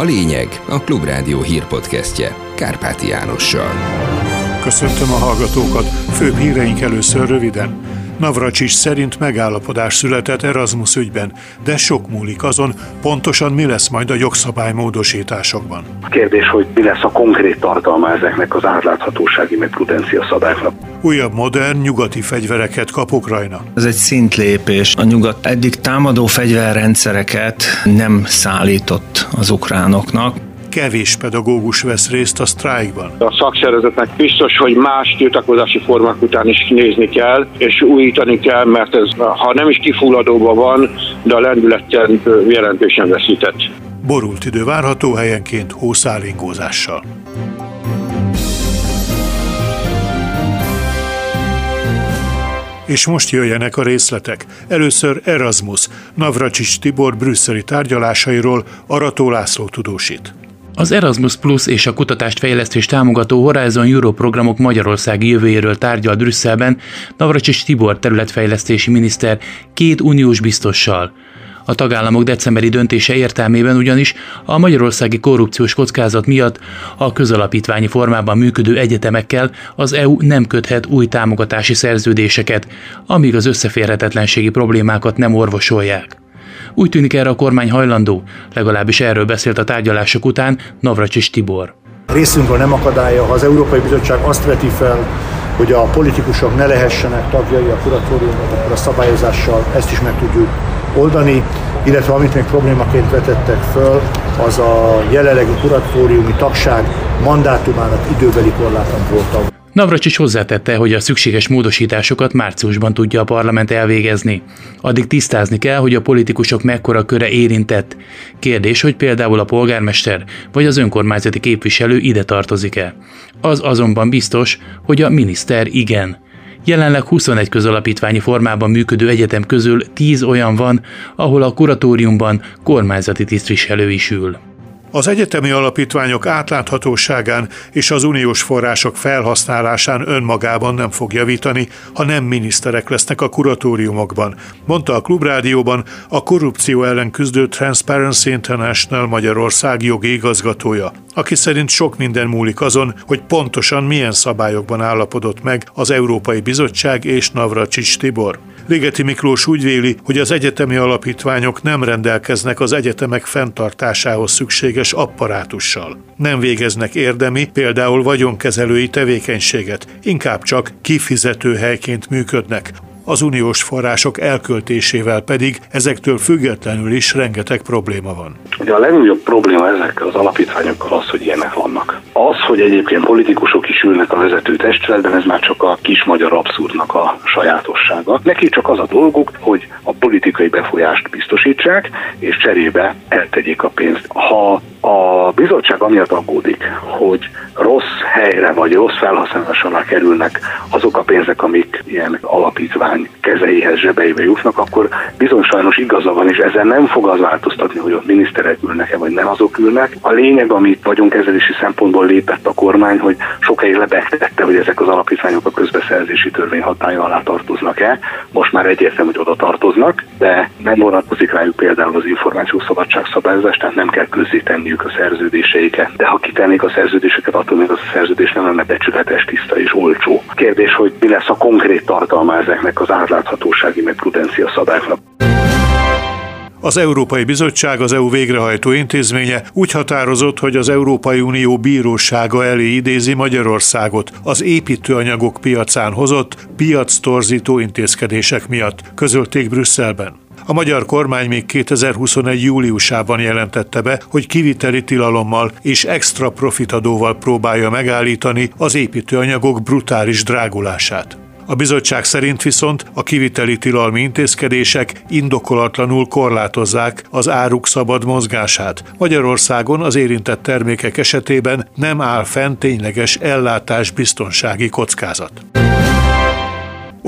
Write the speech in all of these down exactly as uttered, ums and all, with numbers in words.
A Lényeg, a Klubrádió hírpodcastje Kárpáti Jánossal. Köszöntöm a hallgatókat, főbb híreink először röviden. Navracsics szerint megállapodás született Erasmus ügyben, de sok múlik azon, pontosan mi lesz majd a jogszabály módosításokban. A kérdés, hogy mi lesz a konkrét tartalma ezeknek az átláthatósági meg prudencia szabályoknak. Újabb modern nyugati fegyvereket kap Ukrajna. Ez egy szintlépés. A nyugat eddig támadó fegyverrendszereket nem szállított az ukránoknak. Kevés pedagógus vesz részt a sztrájkban. A szakszervezetnek biztos, hogy más tiltakozási formák után is nézni kell, és újítani kell, mert ez, ha nem is kifulladóban van, de a lendületen jelentősen veszített. Borult idő várható, helyenként hószálingózással. És most jöjjenek a részletek. Először Erasmus, Navracsics Tibor brüsszeli tárgyalásairól Arató László tudósít. Az Erasmus Plus és a kutatást fejlesztés támogató Horizon Europe programok magyarországi jövőjéről tárgyal Brüsszelben Navracsics Tibor területfejlesztési miniszter két uniós biztossal. A tagállamok decemberi döntése értelmében ugyanis a magyarországi korrupciós kockázat miatt a közalapítványi formában működő egyetemekkel az é u nem köthet új támogatási szerződéseket, amíg az összeférhetetlenségi problémákat nem orvosolják. Úgy tűnik, erre a kormány hajlandó, legalábbis erről beszélt a tárgyalások után Navracsics Tibor. Részünkről nem akadálya, ha az Európai Bizottság azt veti fel, hogy a politikusok ne lehessenek tagjai a kuratóriumnak, akkor a szabályozással ezt is meg tudjuk oldani, illetve amit még problémaként vetettek föl, az a jelenlegi kuratóriumi tagság mandátumának időbeli korlátlan voltak. Navracsics hozzátette, hogy a szükséges módosításokat márciusban tudja a parlament elvégezni. Addig tisztázni kell, hogy a politikusok mekkora köre érintett. Kérdés, hogy például a polgármester vagy az önkormányzati képviselő ide tartozik-e. Az azonban biztos, hogy a miniszter igen. Jelenleg huszonegy közalapítványi formában működő egyetem közül tíz olyan van, ahol a kuratóriumban kormányzati tisztviselő is ül. Az egyetemi alapítványok átláthatóságán és az uniós források felhasználásán önmagában nem fog javítani, ha nem miniszterek lesznek a kuratóriumokban, mondta a Klubrádióban a korrupció ellen küzdő Transparency International Magyarország jogi igazgatója, aki szerint sok minden múlik azon, hogy pontosan milyen szabályokban állapodott meg az Európai Bizottság és Navracsics Tibor. Ligeti Miklós úgy véli, hogy az egyetemi alapítványok nem rendelkeznek az egyetemek fenntartásához szükséges apparátussal. Nem végeznek érdemi, például vagyonkezelői tevékenységet, inkább csak kifizető helyként működnek. Az uniós források elköltésével pedig ezektől függetlenül is rengeteg probléma van. Ugye a legnagyobb probléma ezekkel az alapítványokkal az, hogy ilyenek vannak. Az, hogy egyébként politikusok is ülnek a vezető testületben, ez már csak a kis magyar abszurdnak a sajátossága. Neki csak az a dolguk, hogy a politikai befolyást biztosítsák, és cserébe eltegyék a pénzt. Ha a bizottság amiatt aggódik, hogy rossz helyre vagy rossz felhasználásra kerülnek azok a pénzek, amik ilyen alapítvány kezeihez, zsebeibe jutnak, akkor bizony sajnos igaza van, és ezen nem fog az változtatni, hogy ott miniszterek ülnek-e, vagy nem azok ülnek. A lényeg, amit vagyonkezelési szempontból lépett a kormány, hogy sokáig lebegtette, hogy ezek az alapítványok a közbeszerzési törvény hatálya alá tartoznak-e. Most már egyértelmű, hogy oda tartoznak, de nem vonatkozik rájuk például az információszabadság szabályozás, tehát nem kell közzétenniük a szerződéseiket, de ha kitennék a szerződéseket, attól még az a szerződés nem lenne becsületes, tiszta és olcsó. Kérdés, hogy mi lesz a konkrét tartalma ezeknek az átláthatósági meg prudencia szabályoknak. Az Európai Bizottság, az é u végrehajtó intézménye úgy határozott, hogy az Európai Unió bírósága elé idézi Magyarországot az építőanyagok piacán hozott piactorzító intézkedések miatt, közölték Brüsszelben. A magyar kormány még kétezer-huszonegy. júliusában jelentette be, hogy kiviteli tilalommal és extra profitadóval próbálja megállítani az építőanyagok brutális drágulását. A bizottság szerint viszont a kiviteli tilalmi intézkedések indokolatlanul korlátozzák az áruk szabad mozgását. Magyarországon az érintett termékek esetében nem áll fenn tényleges ellátásbiztonsági kockázat.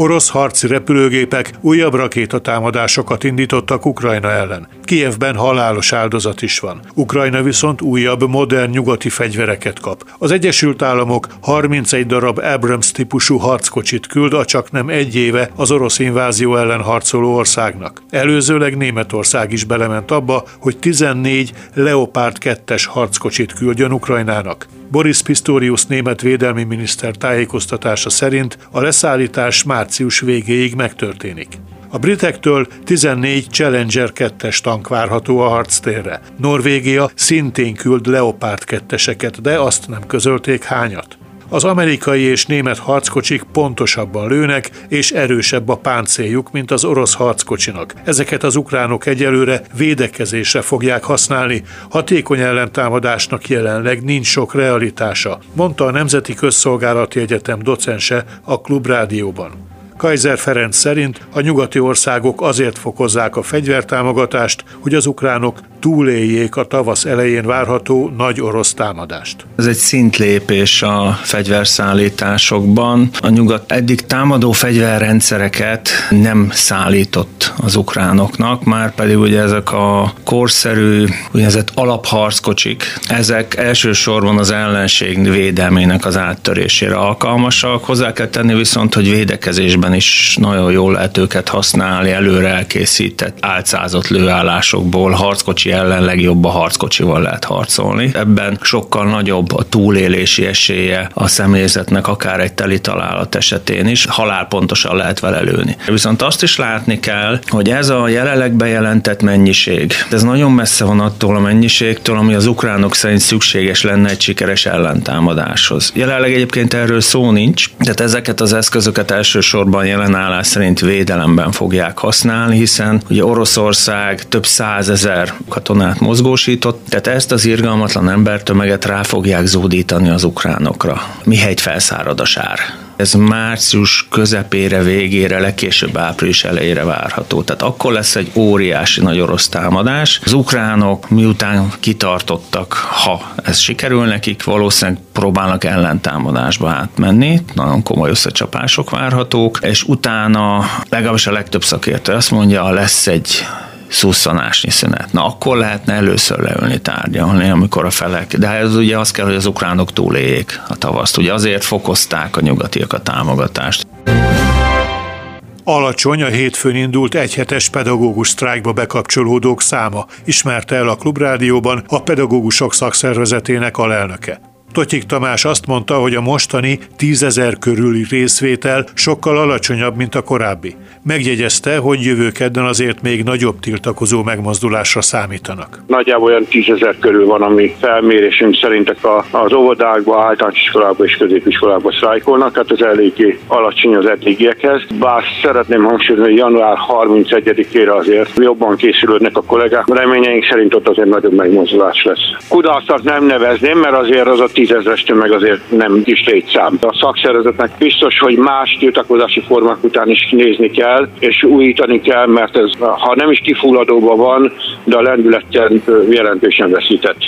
orosz harci repülőgépek újabb rakétatámadásokat indítottak Ukrajna ellen. Kijevben halálos áldozat is van. Ukrajna viszont újabb modern nyugati fegyvereket kap. Az Egyesült Államok harmincegy darab Abrams-típusú harckocsit küld a csaknem egy éve az orosz invázió ellen harcoló országnak. Előzőleg Németország is belement abba, hogy tizennégy Leopard kettes harckocsit küldjön Ukrajnának. Boris Pistorius német védelmi miniszter tájékoztatása szerint a leszállítás március végéig megtörténik. A britektől tizennégy Challenger kettes tank várható a harctérre. Norvégia szintén küld Leopard ketteseket, de azt nem közölték, hányat. Az amerikai és német harckocsik pontosabban lőnek, és erősebb a páncéljuk, mint az orosz harckocsinak. Ezeket az ukránok egyelőre védekezésre fogják használni. Hatékony ellentámadásnak jelenleg nincs sok realitása, mondta a Nemzeti Közszolgálati Egyetem docense a Klubrádióban. Kaiser Ferenc szerint a nyugati országok azért fokozzák a fegyvertámogatást, hogy az ukránok túléljék a tavasz elején várható nagy orosz támadást. Ez egy szintlépés a fegyverszállításokban. A nyugat eddig támadó fegyverrendszereket nem szállított az ukránoknak, már pedig ugye ezek a korszerű, úgynevezett alapharckocsik, ezek elsősorban az ellenség védelmének az áttörésére alkalmasak. Hozzá kell tenni viszont, hogy védekezésben is nagyon jól lehet őket használni, előre elkészített, álcázott lőállásokból. Harckocsi ellen legjobb a harckocsival lehet harcolni. Ebben sokkal nagyobb a túlélési esélye a személyzetnek, akár egy teli találat esetén is, halálpontosan lehet vele lőni. Viszont azt is látni kell, hogy ez a jelenleg bejelentett mennyiség, ez nagyon messze van attól a mennyiségtől, ami az ukránok szerint szükséges lenne egy sikeres ellentámadáshoz. Jelenleg egyébként erről szó nincs, tehát ezeket az eszközöket elsősorban jelenállás szerint védelemben fogják használni, hiszen ugye Oroszország több százezer katonát mozgósított, tehát ezt az irgalmatlan embertömeget rá fogják zúdítani az ukránokra. Mihegy felszárad a sár. Ez március közepére, végére, legkésőbb április elejére várható. Tehát akkor lesz egy óriási nagy orosz támadás. Az ukránok miután kitartottak, ha ez sikerül nekik, valószínűleg próbálnak ellentámadásba átmenni. Nagyon komoly összecsapások várhatók, és utána legalábbis a legtöbb szakértő azt mondja, lesz egy szusszanásnyi szünet. Na, akkor lehetne először leülni tárgyalni, amikor a felek... De ez ugye az kell, hogy az ukránok túléljék a tavaszt. Ugye azért fokozták a nyugatiak a támogatást. Alacsony a hétfőn indult egyhetes pedagógus sztrájkba bekapcsolódók száma, ismerte el a Klubrádióban a Pedagógusok Szakszervezetének alelnöke. Totik Tamás azt mondta, hogy a mostani tízezer körüli részvétel sokkal alacsonyabb, mint a korábbi. Megjegyezte, hogy jövő kedden azért még nagyobb tiltakozó megmozdulásra számítanak. Nagyjából olyan tízezer körül van, ami felmérésünk szerint az óvodákba, általános iskolákba és középiskolákba sztrájkolnak, tehát ez eléggé alacsony az eddigiekhez. Bár szeretném hangsúlyozni, hogy január harmincegyedikére azért jobban készülődnek a kollégák. Reményeink szerint ott azért nagyobb megmozdulás lesz. Kudarcnak nem nevezném, mert azért az a tízezres tömeg azért nem kis létszám. A szakszervezetnek biztos, hogy más tiltakozási formák után is nézni kell, és újítani kell, mert ez, ha nem is kifulladóban van, de a lendülettel jelentősen veszített.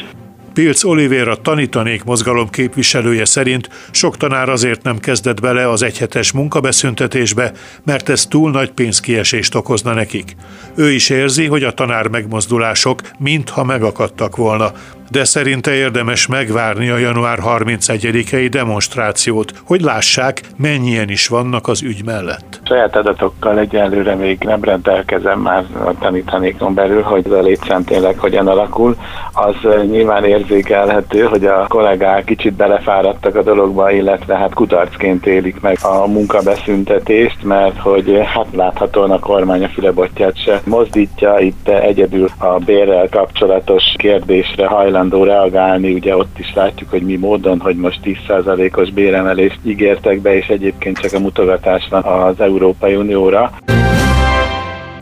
Pilc Olivér, a Tanítanék mozgalom képviselője szerint sok tanár azért nem kezdett bele az egyhetes munkabeszüntetésbe, mert ez túl nagy pénzkiesést okozna nekik. Ő is érzi, hogy a tanár megmozdulások mintha megakadtak volna, de szerinte érdemes megvárni a január harmincegyedikei demonstrációt, hogy lássák, mennyien is vannak az ügy mellett. Saját adatokkal egyelőre még nem rendelkezem már a Tanítanékon belül, hogy a létszám tényleg hogyan alakul. Az nyilván érzékelhető, hogy a kollégák kicsit belefáradtak a dologba, illetve hát kudarcként élik meg a munkabeszüntetést, mert hogy hát láthatóan a kormány a fülebottyát se mozdítja, itt egyedül a bérrel kapcsolatos kérdésre hajlandó reagálni, ugye ott is látjuk, hogy mi módon, hogy most tíz százalékos béremelést ígértek be, és egyébként csak a mutogatás van az Európai Unióra.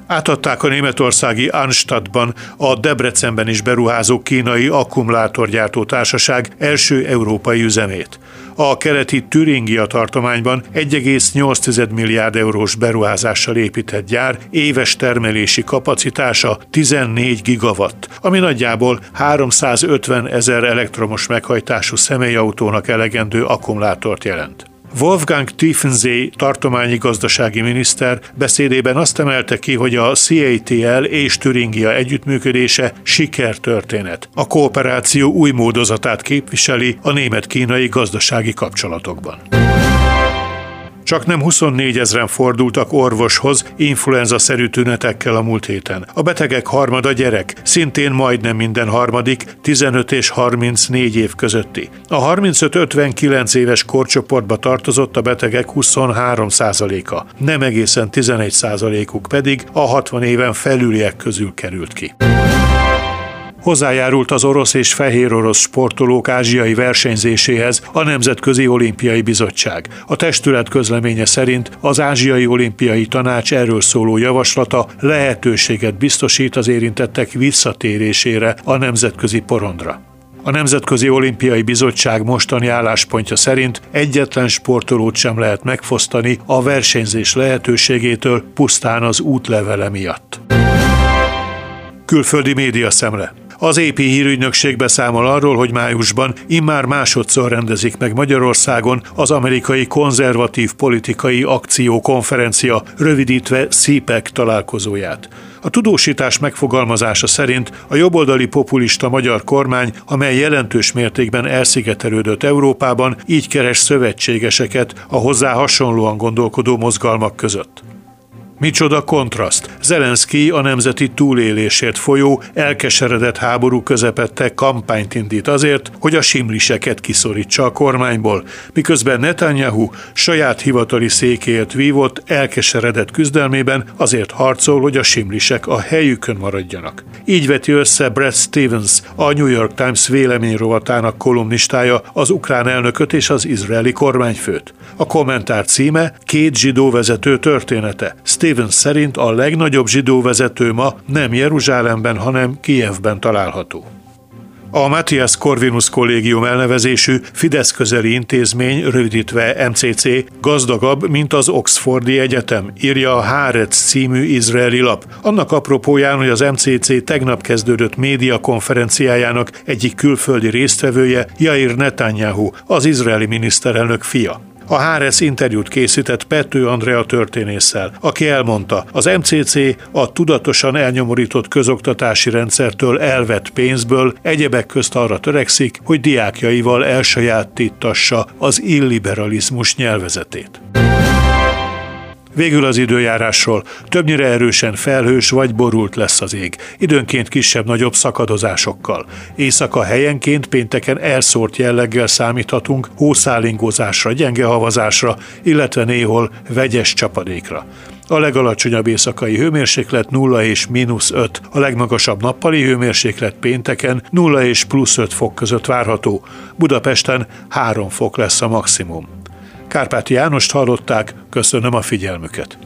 Átadták a németországi Arnstadtban a Debrecenben is beruházó kínai akkumulátorgyártó társaság első európai üzemét. A keleti Türingia tartományban egy egész nyolc milliárd eurós beruházással épített gyár éves termelési kapacitása tizennégy gigawatt, ami nagyjából háromszázötven ezer elektromos meghajtású személyautónak elegendő akkumulátort jelent. Wolfgang Tiefensee tartományi gazdasági miniszter beszédében azt emelte ki, hogy a cé á té el és Türingia együttműködése sikertörténet. A kooperáció új módozatát képviseli a német-kínai gazdasági kapcsolatokban. Csaknem huszonnégyezren fordultak orvoshoz influenza-szerű tünetekkel a múlt héten. A betegek harmada gyerek, szintén majdnem minden harmadik, tizenöt és harmincnégy év közötti. A harmincöt-ötvenkilenc éves korcsoportba tartozott a betegek huszonhárom százaléka, nem egészen tizenegy százalékuk pedig a hatvan éven felüliek közül került ki. Hozzájárult az orosz és fehérorosz sportolók ázsiai versenyzéséhez a Nemzetközi Olimpiai Bizottság. A testület közleménye szerint az Ázsiai Olimpiai Tanács erről szóló javaslata lehetőséget biztosít az érintettek visszatérésére a nemzetközi porondra. A Nemzetközi Olimpiai Bizottság mostani álláspontja szerint egyetlen sportolót sem lehet megfosztani a versenyzés lehetőségétől pusztán az útlevele miatt. Külföldi média szemle. Az á pé hírügynökség beszámol arról, hogy májusban immár másodszor rendezik meg Magyarországon az amerikai konzervatív politikai akciókonferencia, rövidítve cé pé á cé találkozóját. A tudósítás megfogalmazása szerint a jobboldali populista magyar kormány, amely jelentős mértékben elszigetelődött Európában, így keres szövetségeseket a hozzá hasonlóan gondolkodó mozgalmak között. Micsoda kontraszt! Zelenszky a nemzeti túlélésért folyó, elkeseredett háború közepette kampányt indít azért, hogy a simliseket kiszorítsa a kormányból, miközben Netanyahu saját hivatali székéért vívott, elkeseredett küzdelmében azért harcol, hogy a simlisek a helyükön maradjanak. Így veti össze Brett Stevens, a New York Times véleményrovatának kolumnistája, az ukrán elnököt és az izraeli kormányfőt. A kommentár címe: Két zsidó vezető története. Stevens szerint a legnagyobb zsidó vezető ma nem Jeruzsálemben, hanem Kijevben található. A Matthias Corvinus kollégium elnevezésű Fidesz közeli intézmény, rövidítve em cé cé, gazdagabb, mint az Oxfordi Egyetem, írja a Haaretz című izraeli lap. Annak apropóján, hogy az em cé cé tegnap kezdődött médiakonferenciájának egyik külföldi résztvevője Jair Netanyahu, az izraeli miniszterelnök fia. A Haaretz interjút készített Pető Andrea történésszel, aki elmondta, az em cé cé a tudatosan elnyomorított közoktatási rendszertől elvett pénzből egyebek közt arra törekszik, hogy diákjaival elsajátítassa az illiberalizmus nyelvezetét. Végül az időjárásról. Többnyire erősen felhős vagy borult lesz az ég, időnként kisebb-nagyobb szakadozásokkal. Éjszaka helyenként, pénteken elszórt jelleggel számíthatunk hószálingózásra, gyenge havazásra, illetve néhol vegyes csapadékra. A legalacsonyabb éjszakai hőmérséklet nulla és mínusz öt, a legmagasabb nappali hőmérséklet pénteken nulla és plusz öt fok között várható. Budapesten három fok lesz a maximum. Kárpáti Jánost hallották, köszönöm a figyelmüket.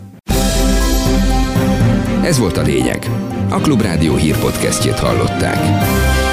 Ez volt a lényeg. A Klubrádió hírpodcastjét hallották.